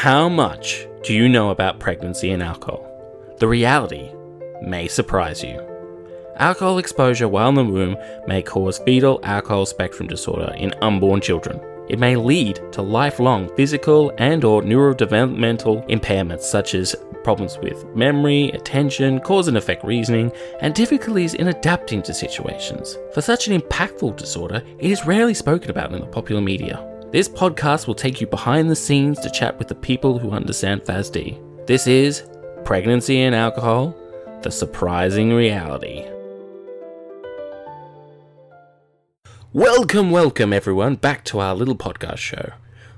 How much do you know about pregnancy and alcohol? The reality may surprise you. Alcohol exposure while in the womb may cause fetal alcohol spectrum disorder in unborn children. It may lead to lifelong physical and/or neurodevelopmental impairments such as problems with memory, attention, cause and effect reasoning, and difficulties in adapting to situations. For such an impactful disorder, it is rarely spoken about in the popular media. This podcast will take you behind the scenes to chat with the people who understand FASD. This is Pregnancy and Alcohol, the Surprising Reality. Welcome everyone back to our little podcast show.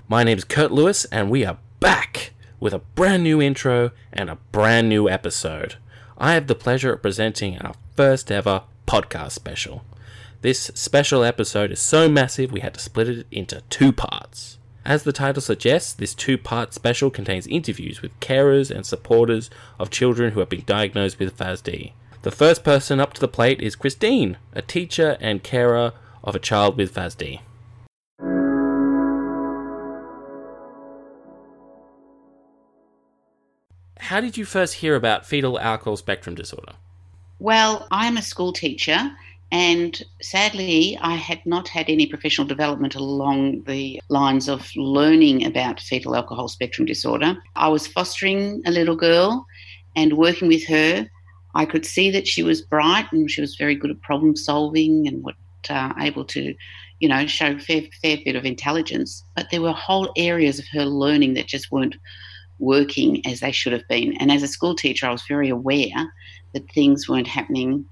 My name's Kurt Lewis and we are back with a brand new intro and a brand new episode. I have the pleasure of presenting our first ever podcast special. This special episode is so massive we had to split it into two parts. As the title suggests, this two-part special contains interviews with carers and supporters of children who have been diagnosed with FASD. The first person up to the plate is Christine, a teacher and carer of a child with FASD. How did you first hear about fetal alcohol spectrum disorder? Well, I'm a school teacher, and sadly, I had not had any professional development along the lines of learning about fetal alcohol spectrum disorder. I was fostering a little girl and working with her. I could see that she was bright and she was very good at problem solving and able to, show a fair bit of intelligence, but there were whole areas of her learning that just weren't working as they should have been. And as a school teacher, I was very aware that things weren't happening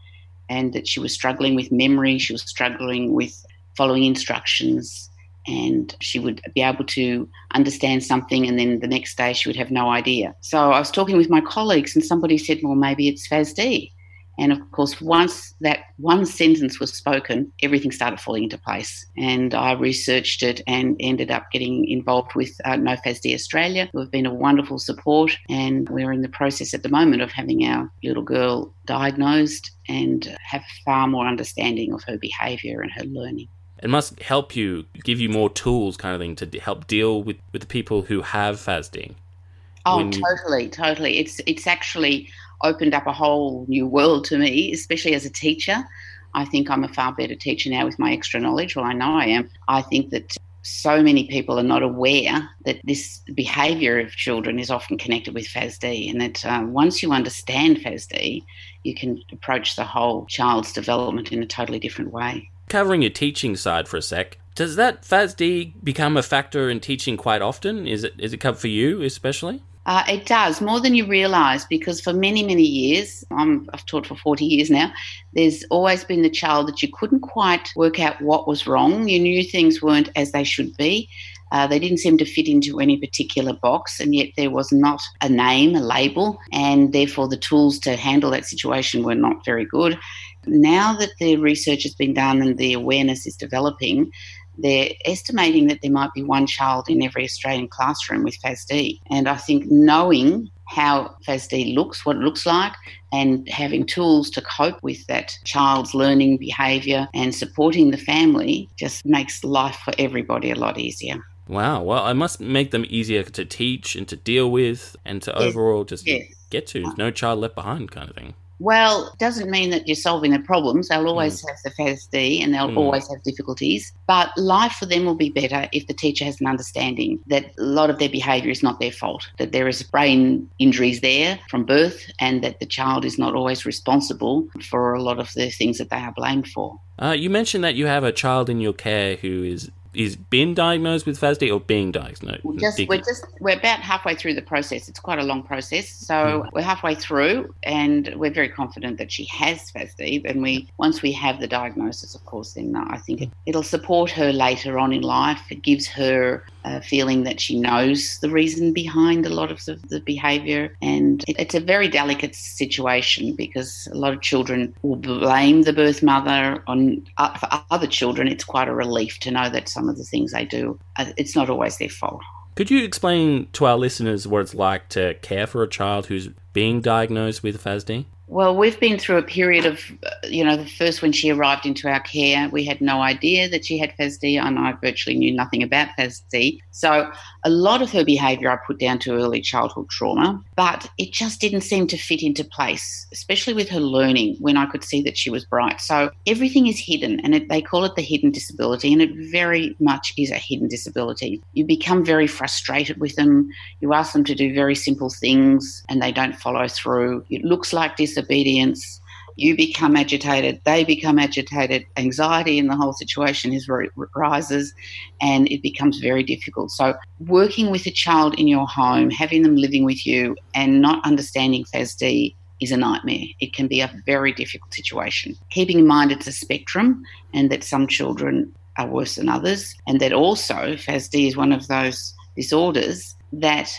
and that she was struggling with memory, she was struggling with following instructions, and she would be able to understand something and then the next day she would have no idea. So I was talking with my colleagues and somebody said, well, maybe it's FASD. And of course, once that one sentence was spoken, everything started falling into place. And I researched it and ended up getting involved with NoFASD Australia, who have been a wonderful support. And we're in the process at the moment of having our little girl diagnosed and have far more understanding of her behaviour and her learning. It must help you, give you more tools kind of thing to help deal with the people who have FASD. Oh, totally. It's actually opened up a whole new world to me, especially as a teacher. I think I'm a far better teacher now with my extra knowledge. Well, I know I am. I think that so many people are not aware that this behaviour of children is often connected with FASD, and that once you understand FASD, you can approach the whole child's development in a totally different way. Covering your teaching side for a sec, does that FASD become a factor in teaching quite often? Is it come for you especially? It does, more than you realise, because for many, many years, I've taught for 40 years now, there's always been the child that you couldn't quite work out what was wrong. You knew things weren't as they should be. They didn't seem to fit into any particular box, and yet there was not a name, a label, and therefore the tools to handle that situation were not very good. Now that the research has been done and the awareness is developing, they're estimating that there might be one child in every Australian classroom with FASD. And I think knowing how FASD looks, what it looks like, and having tools to cope with that child's learning behaviour and supporting the family just makes life for everybody a lot easier. Wow. Well, it must make them easier to teach and to deal with and to overall just get to. No child left behind kind of thing. Well, it doesn't mean that you're solving the problems. They'll always have the FASD and they'll always have difficulties. But life for them will be better if the teacher has an understanding that a lot of their behaviour is not their fault, that there is brain injuries there from birth and that the child is not always responsible for a lot of the things that they are blamed for. You mentioned that you have a child in your care who is been diagnosed with FASD or being diagnosed? We're about halfway through the process. It's quite a long process. So we're halfway through and we're very confident that she has FASD. And once we have the diagnosis, of course, then I think it'll support her later on in life. It gives her a feeling that she knows the reason behind a lot of the behaviour. And it's a very delicate situation because a lot of children will blame the birth mother for other children. It's quite a relief to know that some of the things they do, it's not always their fault. Could you explain to our listeners what it's like to care for a child who's being diagnosed with FASD? Well, we've been through a period of, you know, the first when she arrived into our care, we had no idea that she had FASD, and I virtually knew nothing about FASD. So a lot of her behaviour I put down to early childhood trauma, but it just didn't seem to fit into place, especially with her learning when I could see that she was bright. So everything is hidden, and they call it the hidden disability, and it very much is a hidden disability. You become very frustrated with them. You ask them to do very simple things and they don't follow through. It looks like disobedience. You become agitated, they become agitated, anxiety in the whole situation rises, and it becomes very difficult. So working with a child in your home, having them living with you and not understanding FASD is a nightmare. It can be a very difficult situation. Keeping in mind it's a spectrum and that some children are worse than others, and that also FASD is one of those disorders that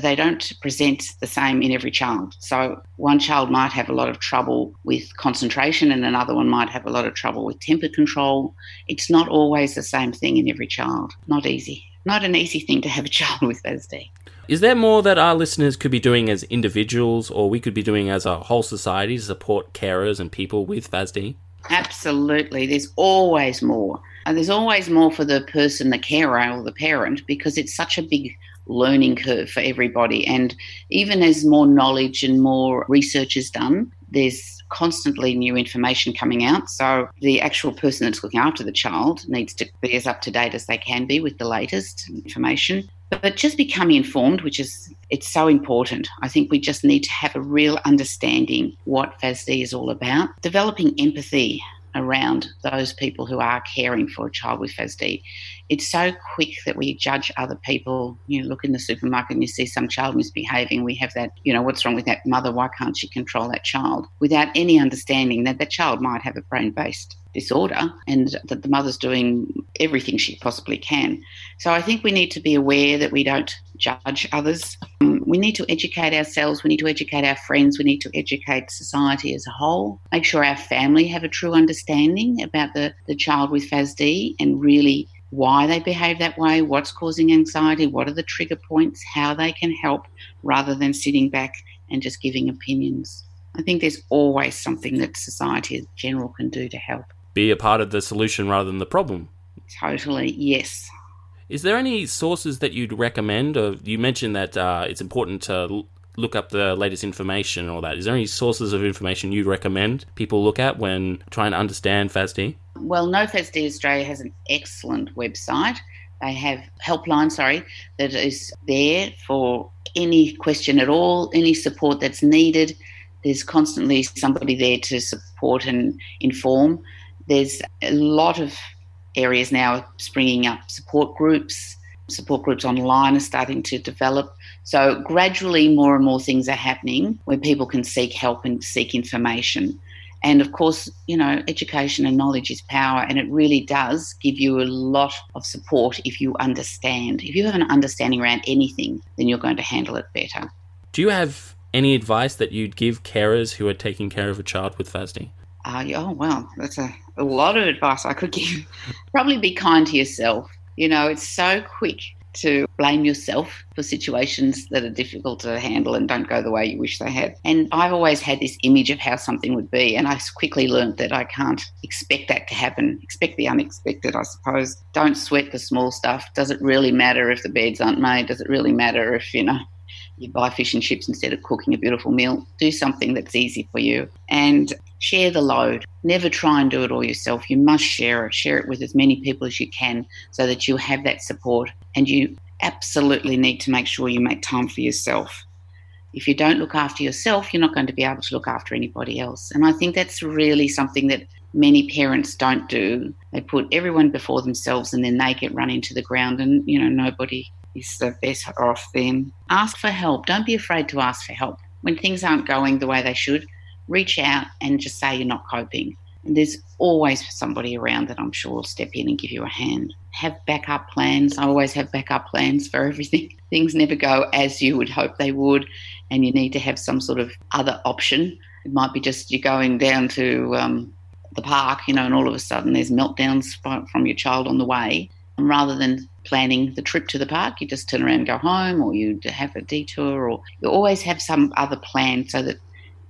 they don't present the same in every child. So one child might have a lot of trouble with concentration and another one might have a lot of trouble with temper control. It's not always the same thing in every child. Not easy. Not an easy thing to have a child with FASD. Is there more that our listeners could be doing as individuals, or we could be doing as a whole society to support carers and people with FASD? Absolutely. There's always more. And there's always more for the person, the carer or the parent, because it's such a big learning curve for everybody. And even as more knowledge and more research is done, there's constantly new information coming out. So the actual person that's looking after the child needs to be as up to date as they can be with the latest information. But just becoming informed, which is, it's so important. I think we just need to have a real understanding what FASD is all about. Developing empathy around those people who are caring for a child with FASD. It's so quick that we judge other people. You look in the supermarket and you see some child misbehaving. We have that, what's wrong with that mother? Why can't she control that child? Without any understanding that that child might have a brain-based disorder and that the mother's doing everything she possibly can. So I think we need to be aware that we don't judge others. We need to educate ourselves. We need to educate our friends. We need to educate society as a whole. Make sure our family have a true understanding about the child with FASD and really why they behave that way, what's causing anxiety, what are the trigger points, how they can help, rather than sitting back and just giving opinions. I think there's always something that society in general can do to help. Be a part of the solution rather than the problem. Totally, yes. Is there any sources that you'd recommend? Or you mentioned that it's important to look up the latest information and all that. Is there any sources of information you'd recommend people look at when trying to understand FASD? Well, NoFASD Australia has an excellent website. They have helpline, that is there for any question at all, any support that's needed. There's constantly somebody there to support and inform. There's a lot of areas now springing up. Support groups. Support groups online are starting to develop. So gradually more and more things are happening where people can seek help and seek information. And of course, education and knowledge is power, and it really does give you a lot of support if you understand. If you have an understanding around anything, then you're going to handle it better. Do you have any advice that you'd give carers who are taking care of a child with FASD? That's a lot of advice I could give. Probably be kind to yourself. It's so quick to blame yourself for situations that are difficult to handle and don't go the way you wish they had. And I've always had this image of how something would be, and I quickly learned that I can't expect that to happen. Expect the unexpected, I suppose. Don't sweat the small stuff. Does it really matter if the beds aren't made? Does it really matter if, you buy fish and chips instead of cooking a beautiful meal? Do something that's easy for you and share the load. Never try and do it all yourself. You must share it. Share it with as many people as you can so that you have that support, and you absolutely need to make sure you make time for yourself. If you don't look after yourself, you're not going to be able to look after anybody else. And I think that's really something that many parents don't do. They put everyone before themselves and then they get run into the ground and, nobody is the best off them. Ask for help. Don't be afraid to ask for help. When things aren't going the way they should, reach out and just say you're not coping. And there's always somebody around that I'm sure will step in and give you a hand. Have backup plans. I always have backup plans for everything. Things never go as you would hope they would, and you need to have some sort of other option. It might be just you're going down to the park, and all of a sudden there's meltdowns from your child on the way. And rather than planning the trip to the park, you just turn around and go home, or you have a detour, or you always have some other plan so that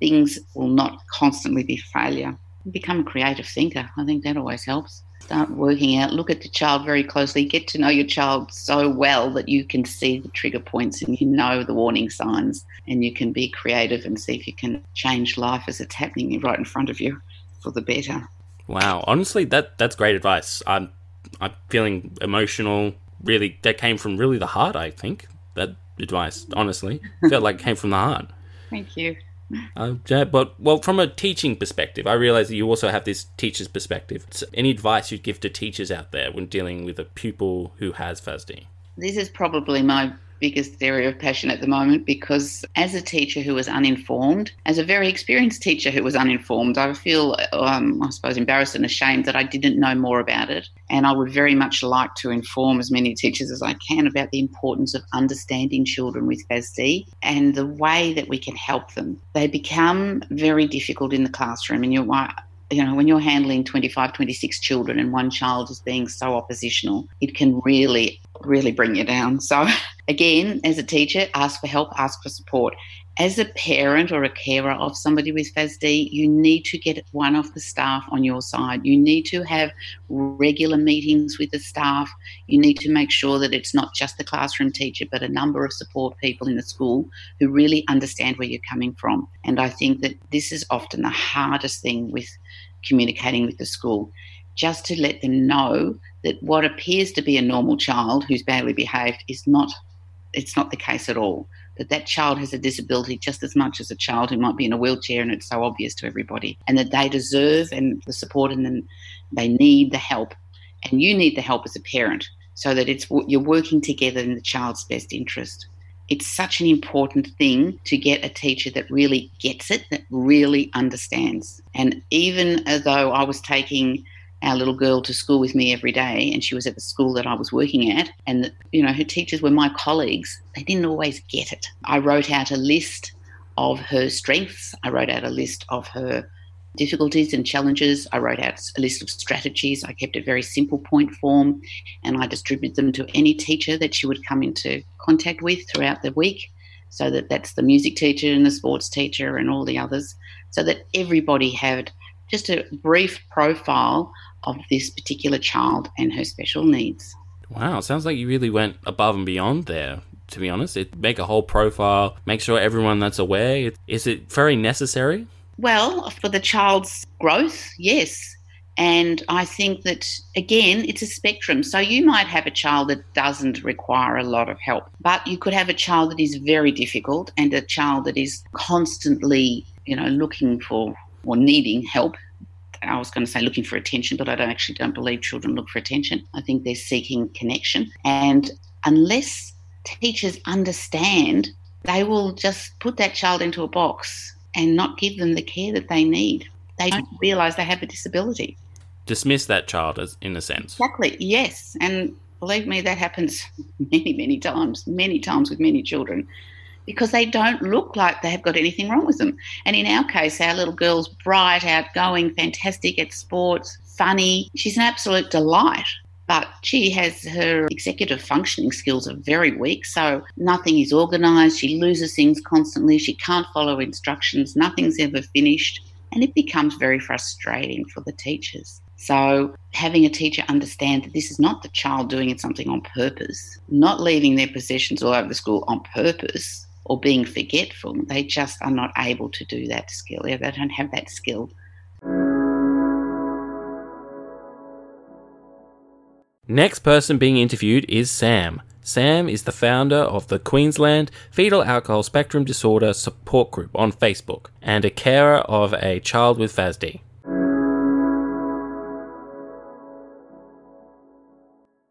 things will not constantly be failure. Become a creative thinker. I think that always helps. Start working out, look at the child very closely, get to know your child so well that you can see the trigger points and you know the warning signs, and you can be creative and see if you can change life as it's happening right in front of you for the better. Wow. Honestly, that's great advice. I'm feeling emotional. Really, that came from really the heart, I think. That advice, honestly. Felt like it came from the heart. Thank you. But from a teaching perspective, I realise that you also have this teacher's perspective. So any advice you'd give to teachers out there when dealing with a pupil who has FASD? This is probably my biggest area of passion at the moment, because as a teacher who was uninformed, as a very experienced teacher who was uninformed, I feel, I suppose, embarrassed and ashamed that I didn't know more about it. And I would very much like to inform as many teachers as I can about the importance of understanding children with FASD and the way that we can help them. They become very difficult in the classroom, and when you're handling 25, 26 children and one child is being so oppositional, it can really, really bring you down. So again, as a teacher, ask for help, ask for support. As a parent or a carer of somebody with FASD, you need to get one of the staff on your side. You need to have regular meetings with the staff. You need to make sure that it's not just the classroom teacher, but a number of support people in the school who really understand where you're coming from. And I think that this is often the hardest thing with communicating with the school, just to let them know that what appears to be a normal child who's badly behaved it's not the case at all. That child has a disability just as much as a child who might be in a wheelchair, and it's so obvious to everybody, and that they deserve and the support, and then they need the help, and you need the help as a parent, so that you're working together in the child's best interest. It's such an important thing to get a teacher that really gets it, that really understands. And even though I was taking our little girl to school with me every day, and she was at the school that I was working at, and her teachers were my colleagues, they didn't always get it. I wrote out a list of her strengths. I wrote out a list of her difficulties and challenges. I wrote out a list of strategies. I kept it very simple point form, and I distributed them to any teacher that she would come into contact with throughout the week, so that that's the music teacher and the sports teacher and all the others, so that everybody had just a brief profile of this particular child and her special needs. Wow, sounds like you really went above and beyond there, to be honest. Make a whole profile, make sure everyone that's aware. Is it very necessary? Well, for the child's growth, yes. And I think that, again, it's a spectrum. So you might have a child that doesn't require a lot of help, but you could have a child that is very difficult and a child that is constantly, looking for or needing help. I was going to say looking for attention, but I don't believe children look for attention. I think they're seeking connection. And unless teachers understand, they will just put that child into a box and not give them the care that they need. They don't realise they have a disability. Dismiss that child, in a sense. Exactly, yes. And believe me, that happens many times with many children, because they don't look like they have got anything wrong with them. And in our case, our little girl's bright, outgoing, fantastic at sports, funny. She's an absolute delight, but her executive functioning skills are very weak, so nothing is organised. She loses things constantly. She can't follow instructions. Nothing's ever finished, and it becomes very frustrating for the teachers. So having a teacher understand that this is not the child doing something on purpose, not leaving their possessions all over the school on purpose, or being forgetful. They just are not able to do that skill. They don't have that skill. Next person being interviewed is Sam. Sam is the founder of the Queensland Fetal Alcohol Spectrum Disorder Support Group on Facebook and a carer of a child with FASD.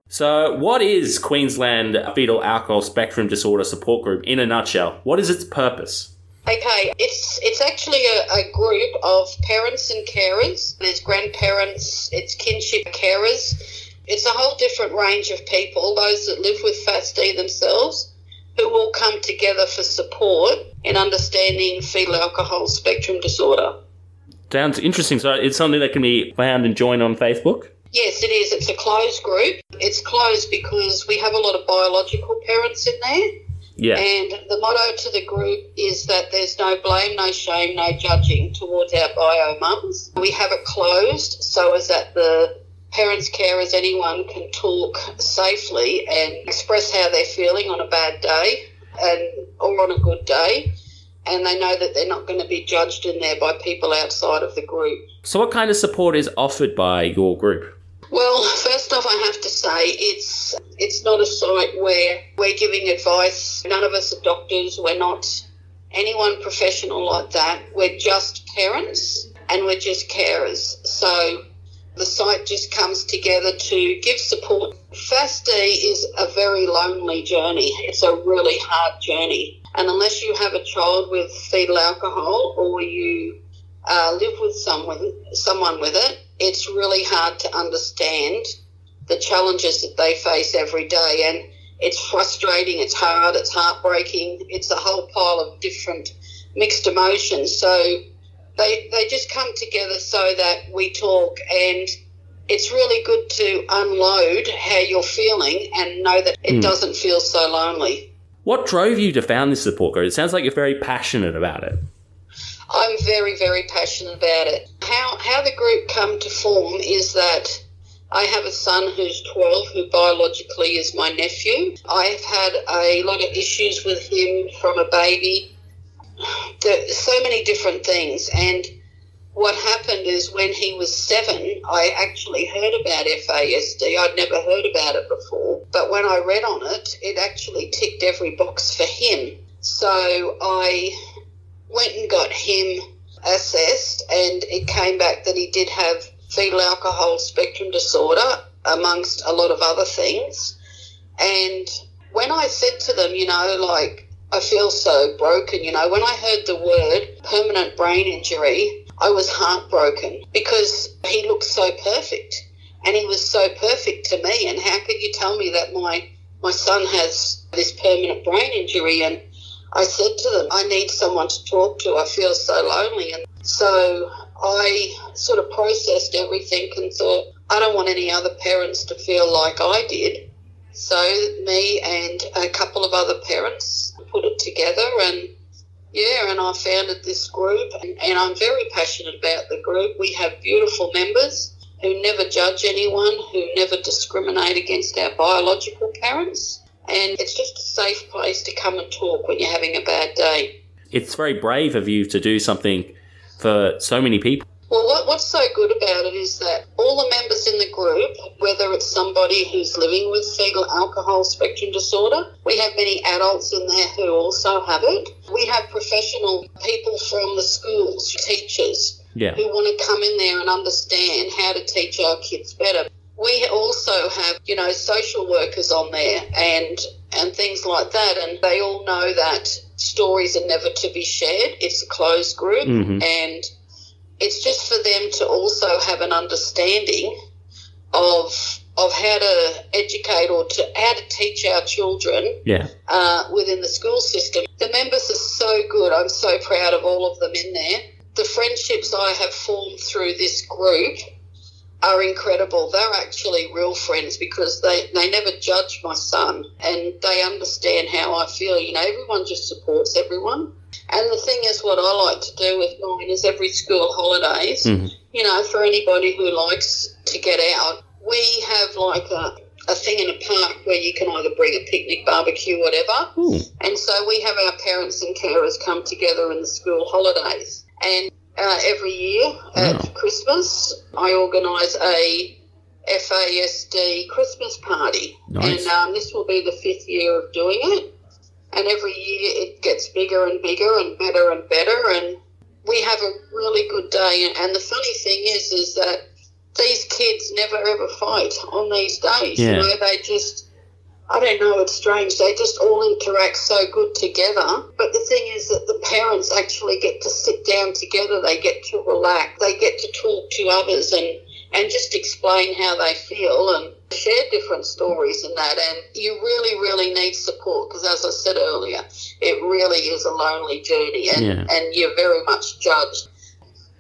So what is Queensland Fetal Alcohol Spectrum Disorder Support Group in a nutshell? What is its purpose? Okay, it's actually a group of parents and carers. There's grandparents, it's kinship carers. It's a whole different range of people, those that live with FASD themselves, who all come together for support in understanding fetal alcohol spectrum disorder. Sounds interesting. So it's something that can be found and joined on Facebook? Yes, it is. It's a closed group. It's closed because we have a lot of biological parents in there. Yes. And the motto to the group is that there's no blame, no shame, no judging towards our bio mums. We have it closed so as that the parents, carers, anyone can talk safely and express how they're feeling on a bad day and or on a good day, and they know that they're not going to be judged in there by people outside of the group. So what kind of support is offered by your group? Well, first off, I have to say it's not a site where we're giving advice. None of us are doctors. We're not anyone professional like that. We're just parents and we're just carers. So the site just comes together to give support. FASD is a very lonely journey. It's a really hard journey. And unless you have a child with fetal alcohol or you live with someone with it, it's really hard to understand the challenges that they face every day, and it's frustrating, it's hard, it's heartbreaking, it's a whole pile of different mixed emotions. So they just come together so that we talk, and it's really good to unload how you're feeling and know that it doesn't feel so lonely. What drove you to found this support group? It sounds like you're very passionate about it. I'm very, very passionate about it. How the group come to form is that I have a son who's 12 who biologically is my nephew. I've had a lot of issues with him from a baby. There's so many different things, and what happened is when he was 7, I actually heard about FASD. I'd never heard about it before, but when I read on it, it actually ticked every box for him. So I went and got him assessed, and it came back that he did have fetal alcohol spectrum disorder, amongst a lot of other things. And when I said to them, I feel so broken, when I heard the word permanent brain injury, I was heartbroken because he looked so perfect and he was so perfect to me. And how could you tell me that my son has this permanent brain injury? And I said to them, I need someone to talk to. I feel so lonely. And so I sort of processed everything and thought, I don't want any other parents to feel like I did. So me and a couple of other parents put it together, and I founded this group, and I'm very passionate about the group. We have beautiful members who never judge anyone, who never discriminate against our biological parents. And it's just a safe place to come and talk when you're having a bad day. It's very brave of you to do something for so many people. Well, what's so good about it is that all the members in the group, whether it's somebody who's living with fetal alcohol spectrum disorder, we have many adults in there who also have it. We have professional people from the schools, teachers, who want to come in there and understand how to teach our kids better. We also have, social workers on there and things like that, and they all know that stories are never to be shared. It's a closed group, and it's just for them to also have an understanding of how to educate or how to teach our children within the school system. The members are so good. I'm so proud of all of them in there. The friendships I have formed through this group are incredible. They're actually real friends because they never judge my son and they understand how I feel. Everyone just supports everyone. And the thing is, what I like to do with mine is every school holidays, for anybody who likes to get out, we have like a thing in a park where you can either bring a picnic, barbecue, whatever. Ooh. And so we have our parents and carers come together in the school holidays. And every year at Christmas, I organise a FASD Christmas party. Nice. And this will be the 5th year of doing it. And every year it gets bigger and bigger and better and better. And we have a really good day. And the funny thing is that these kids never ever fight on these days. Yeah. They just, I don't know, it's strange. They just all interact so good together. But the thing is that the parents actually get to sit down together. They get to relax. They get to talk to others and just explain how they feel and share different stories and that. And you really, really need support because, as I said earlier, it really is a lonely journey and you're very much judged.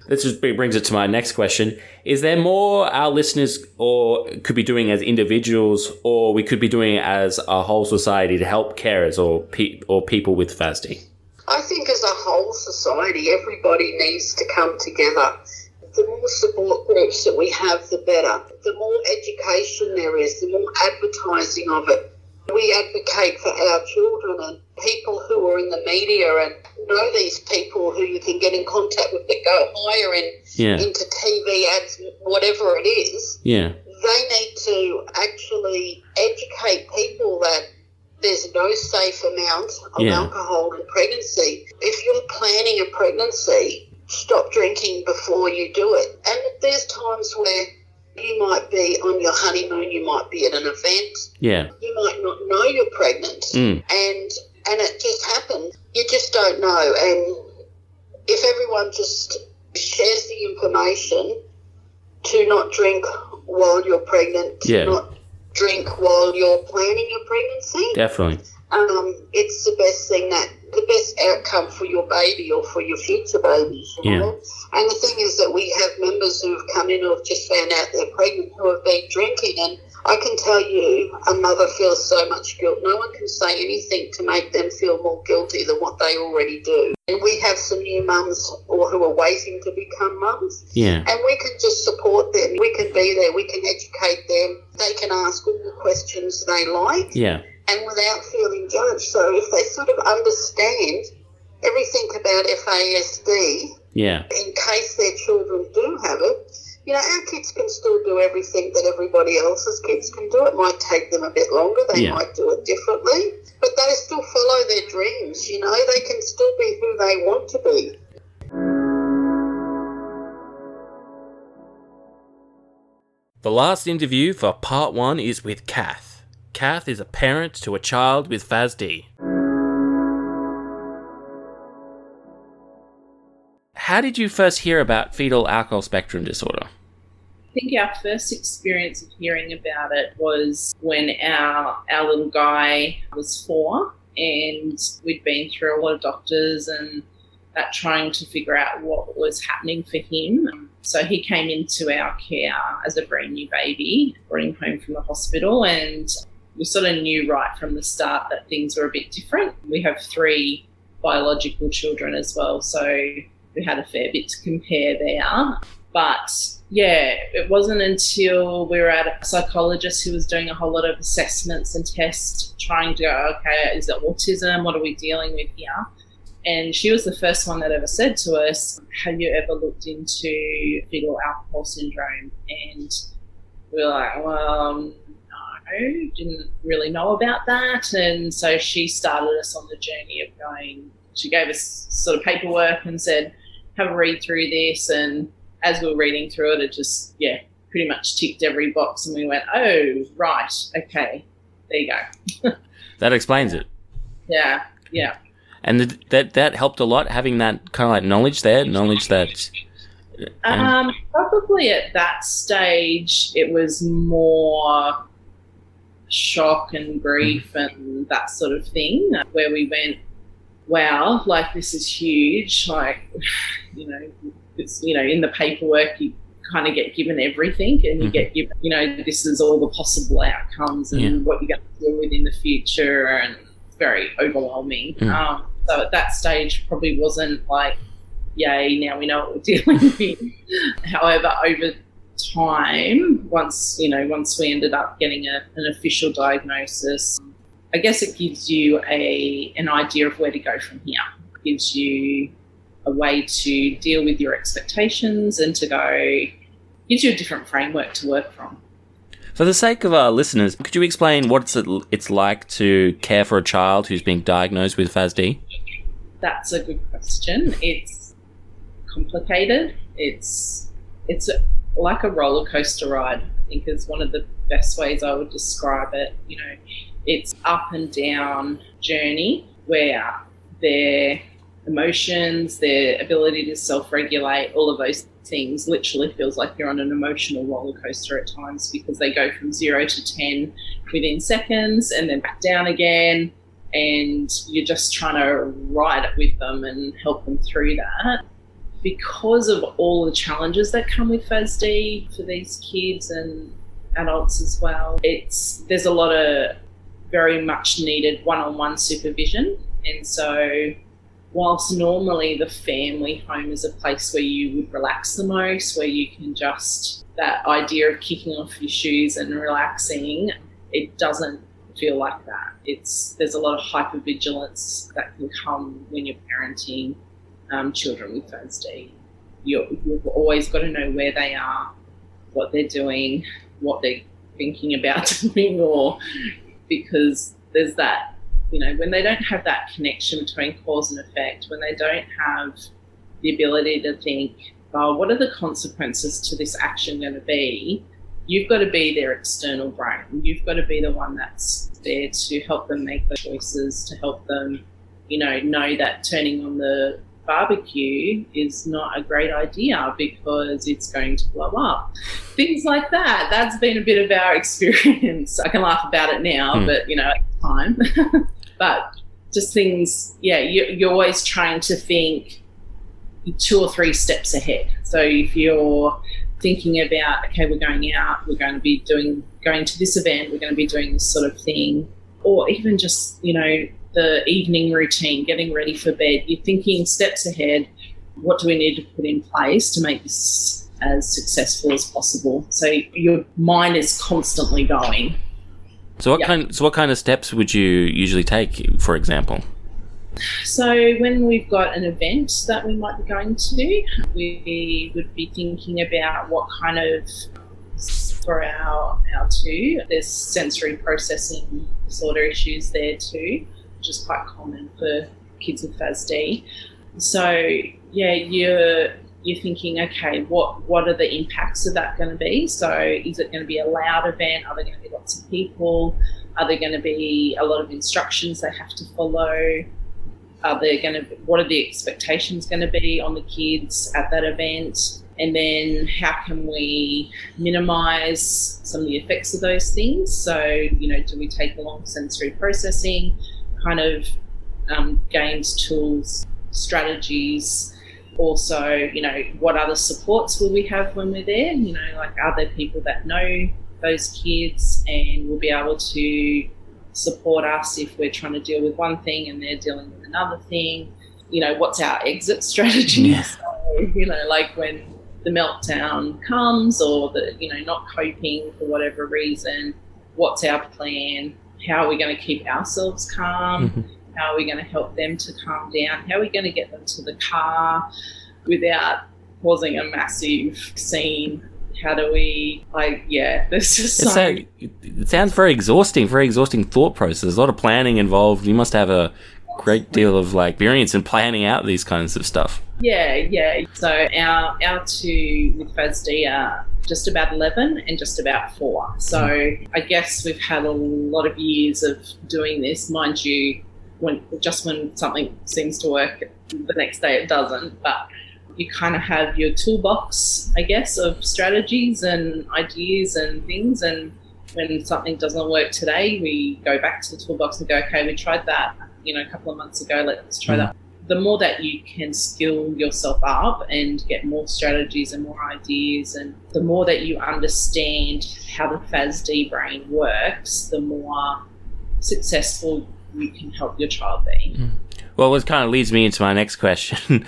This just brings it to my next question. Is there more our listeners or could be doing as individuals, or we could be doing as a whole society to help carers or people with FASD? I think as a whole society, everybody needs to come together. The more support groups that we have, the better. The more education there is, the more advertising of it. We advocate for our children and people who are in the media and know these people who you can get in contact with that go higher in, into TV ads, whatever it is. Yeah. They need to actually educate people that there's no safe amount of alcohol in pregnancy. If you're planning a pregnancy, stop drinking before you do it. And there's times where you might be on your honeymoon, you might be at an event. Yeah. You might not know you're pregnant. Mm. And it just happens. You just don't know. And if everyone just shares the information to not drink while you're pregnant, to not drink while you're planning your pregnancy. Definitely. It's the best thing that, the best outcome for your baby or for your future babies. You know? And the thing is that we have members who have come in who have just found out they're pregnant who have been drinking, and I can tell you a mother feels so much guilt. No one can say anything to make them feel more guilty than what they already do. And we have some new mums or who are waiting to become mums. Yeah. And we can just support them. We can be there. We can educate them. They can ask all the questions they like. Yeah. And without feeling judged. So if they sort of understand everything about FASD, in case their children do have it, you know, our kids can still do everything that everybody else's kids can do. It might take them a bit longer. They might do it differently. But they still follow their dreams, you know. They can still be who they want to be. The last interview for part one is with Kath. Kath is a parent to a child with FASD. How did you first hear about fetal alcohol spectrum disorder? I think our first experience of hearing about it was when our little guy was 4, and we'd been through a lot of doctors and that, trying to figure out what was happening for him. So he came into our care as a brand new baby, brought him home from the hospital, and we sort of knew right from the start that things were a bit different. We have 3 biological children as well, so we had a fair bit to compare there. But, yeah, it wasn't until we were at a psychologist who was doing a whole lot of assessments and tests, trying to go, okay, is it autism? What are we dealing with here? And she was the first one that ever said to us, have you ever looked into fetal alcohol syndrome? And we were like, well, no, didn't really know about that. And so she started us on the journey of going, she gave us sort of paperwork and said, have a read through this. And as we were reading through it, it just, pretty much ticked every box. And we went, oh, right, okay, there you go. That explains it. Yeah. And that helped a lot, having that kind of like knowledge that... probably at that stage, it was more shock and grief and that sort of thing, where we went, wow, like, this is huge. Like, you know, it's, you know, in the paperwork, you kind of get given everything, and you get given, you know, this is all the possible outcomes and what you're going to deal with in the future, and very overwhelming. So at that stage, probably wasn't like, yay, now we know what we're dealing with. However, over time, once we ended up getting an official diagnosis, I guess it gives you an idea of where to go from here. It gives you a way to deal with your expectations and to go, gives you a different framework to work from. For the sake of our listeners, could you explain what it's like to care for a child who's being diagnosed with FASD? That's a good question. It's complicated. It's like a roller coaster ride, I think, is one of the best ways I would describe it. You know, it's up and down journey where their emotions, their ability to self-regulate, all of those things, literally feels like you're on an emotional roller coaster at times, because they go from 0 to 10 within seconds and then back down again, and you're just trying to ride it with them and help them through that. because of all the challenges that come with FASD for these kids and adults as well, there's a lot of very much needed one-on-one supervision. And so whilst normally the family home is a place where you would relax the most, where you can just, that idea of kicking off your shoes and relaxing, it doesn't feel like that. There's a lot of hypervigilance that can come when you're parenting children with FASD. You've always got to know where they are, what they're doing, what they're thinking about doing, or because there's that, you know, when they don't have that connection between cause and effect, when they don't have the ability to think, oh, what are the consequences to this action going to be? You've got to be their external brain. You've got to be the one that's there to help them make the choices, to help them, you know that turning on the barbecue is not a great idea because it's going to blow up. Things like that. That's been a bit of our experience. I can laugh about it now, but, you know, at the time. But just things, yeah, you're always trying to think 2 or 3 steps ahead. So if you're thinking about, okay, we're going out, we're going to be going to this event, we're going to be doing this sort of thing, or even just, you know, the evening routine, getting ready for bed, you're thinking steps ahead, what do we need to put in place to make this as successful as possible? So your mind is constantly going. So what kind of steps would you usually take, for example? So when we've got an event that we might be going to, we would be thinking about what kind of, for our two, there's sensory processing disorder issues there too, which is quite common for kids with FASD. So yeah, you're thinking, okay, what are the impacts of that going to be? So is it going to be a loud event? Are there going to be lots of people? Are there going to be a lot of instructions they have to follow? What are the expectations going to be on the kids at that event? And then how can we minimise some of the effects of those things? So, you know, do we take along sensory processing, kind of games, tools, strategies? Also, you know, what other supports will we have when we're there? You know, like, are there people that know those kids and will be able to support us if we're trying to deal with one thing and they're dealing with another thing? You know, what's our exit strategy? Yeah. So, you know, like when the meltdown comes or the, you know, not coping for whatever reason, what's our plan? How are we going to keep ourselves calm? Mm-hmm. How are we going to help them to calm down? How are we going to get them to the car without causing a massive scene? How do we, there's just so... It sounds very exhausting thought process. There's a lot of planning involved. You must have a great deal of, like, experience in planning out these kinds of stuff. Yeah. So our two with FASD are just about 11 and just about 4. So I guess we've had a lot of years of doing this, mind you, when something seems to work, the next day it doesn't. But you kind of have your toolbox, I guess, of strategies and ideas and things. And when something doesn't work today, we go back to the toolbox and go, okay, we tried that, you know, a couple of months ago, let's try that. The more that you can skill yourself up and get more strategies and more ideas, and the more that you understand how the FASD brain works, the more successful you can help your child be. Well, it kind of leads me into my next question.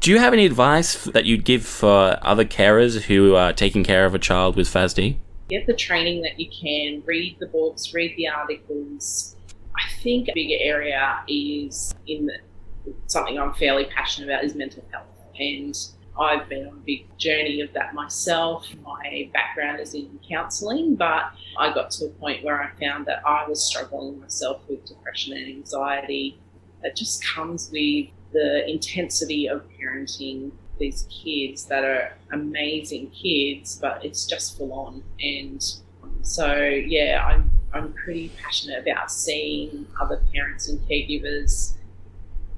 Do you have any advice that you'd give for other carers who are taking care of a child with FASD? Get the training that you can, read the books, read the articles. I think a bigger area is something I'm fairly passionate about is mental health. And I've been on a big journey of that myself. My background is in counselling, but I got to a point where I found that I was struggling myself with depression and anxiety. That just comes with the intensity of parenting these kids that are amazing kids, but it's just full on. And so, yeah, I'm pretty passionate about seeing other parents and caregivers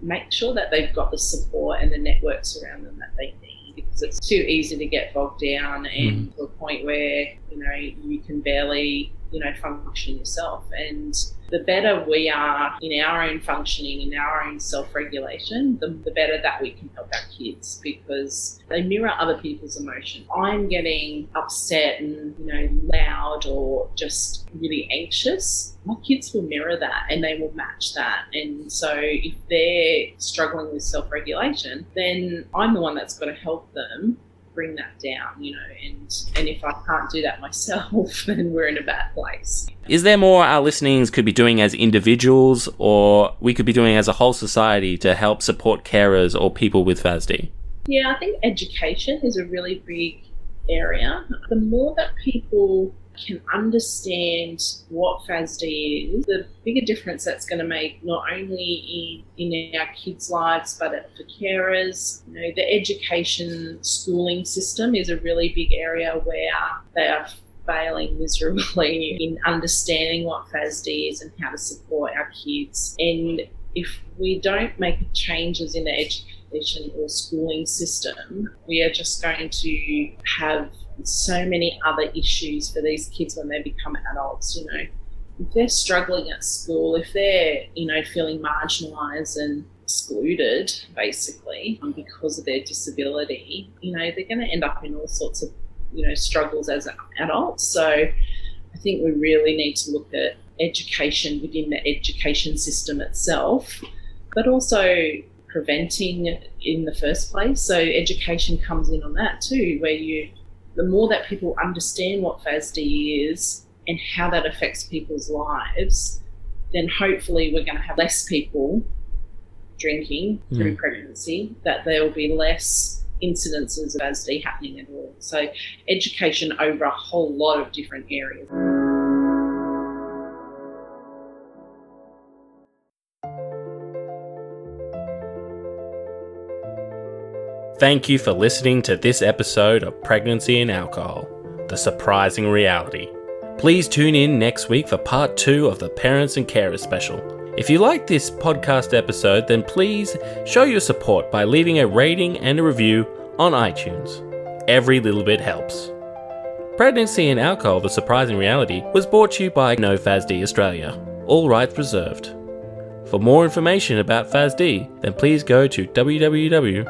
make sure that they've got the support and the networks around them that they need, because it's too easy to get bogged down and to a point where, you know, you can barely, you know, function yourself. And the better we are in our own functioning, in our own self-regulation, the better that we can help our kids, because they mirror other people's emotions. I'm getting upset and, you know, loud or just really anxious. My kids will mirror that and they will match that. And so if they're struggling with self-regulation, then I'm the one that's got to help them bring that down, you know, and if I can't do that myself, then we're in a bad place. Is there more our listenings could be doing as individuals, or we could be doing as a whole society to help support carers or people with FASD? Yeah, I think education is a really big area. The more that people can understand what FASD is, the bigger difference that's going to make, not only in our kids' lives, but for carers. You know, the education schooling system is a really big area where they are failing miserably in understanding what FASD is and how to support our kids. And if we don't make changes in the education or schooling system, we are just going to have so many other issues for these kids when they become adults. You know, if they're struggling at school, if they're, you know, feeling marginalised and excluded basically because of their disability, you know, they're going to end up in all sorts of, you know, struggles as adults. So I think we really need to look at education within the education system itself, but also preventing in the first place. So education comes in on that too, where the more that people understand what FASD is and how that affects people's lives, then hopefully we're going to have less people drinking through pregnancy, that there will be less incidences of FASD happening at all. So education over a whole lot of different areas. Thank you for listening to this episode of Pregnancy and Alcohol, The Surprising Reality. Please tune in next week for part 2 of the Parents and Carers special. If you like this podcast episode, then please show your support by leaving a rating and a review on iTunes. Every little bit helps. Pregnancy and Alcohol, The Surprising Reality was brought to you by NoFASD Australia. All rights reserved. For more information about FASD, then please go to www.nofasd.org.au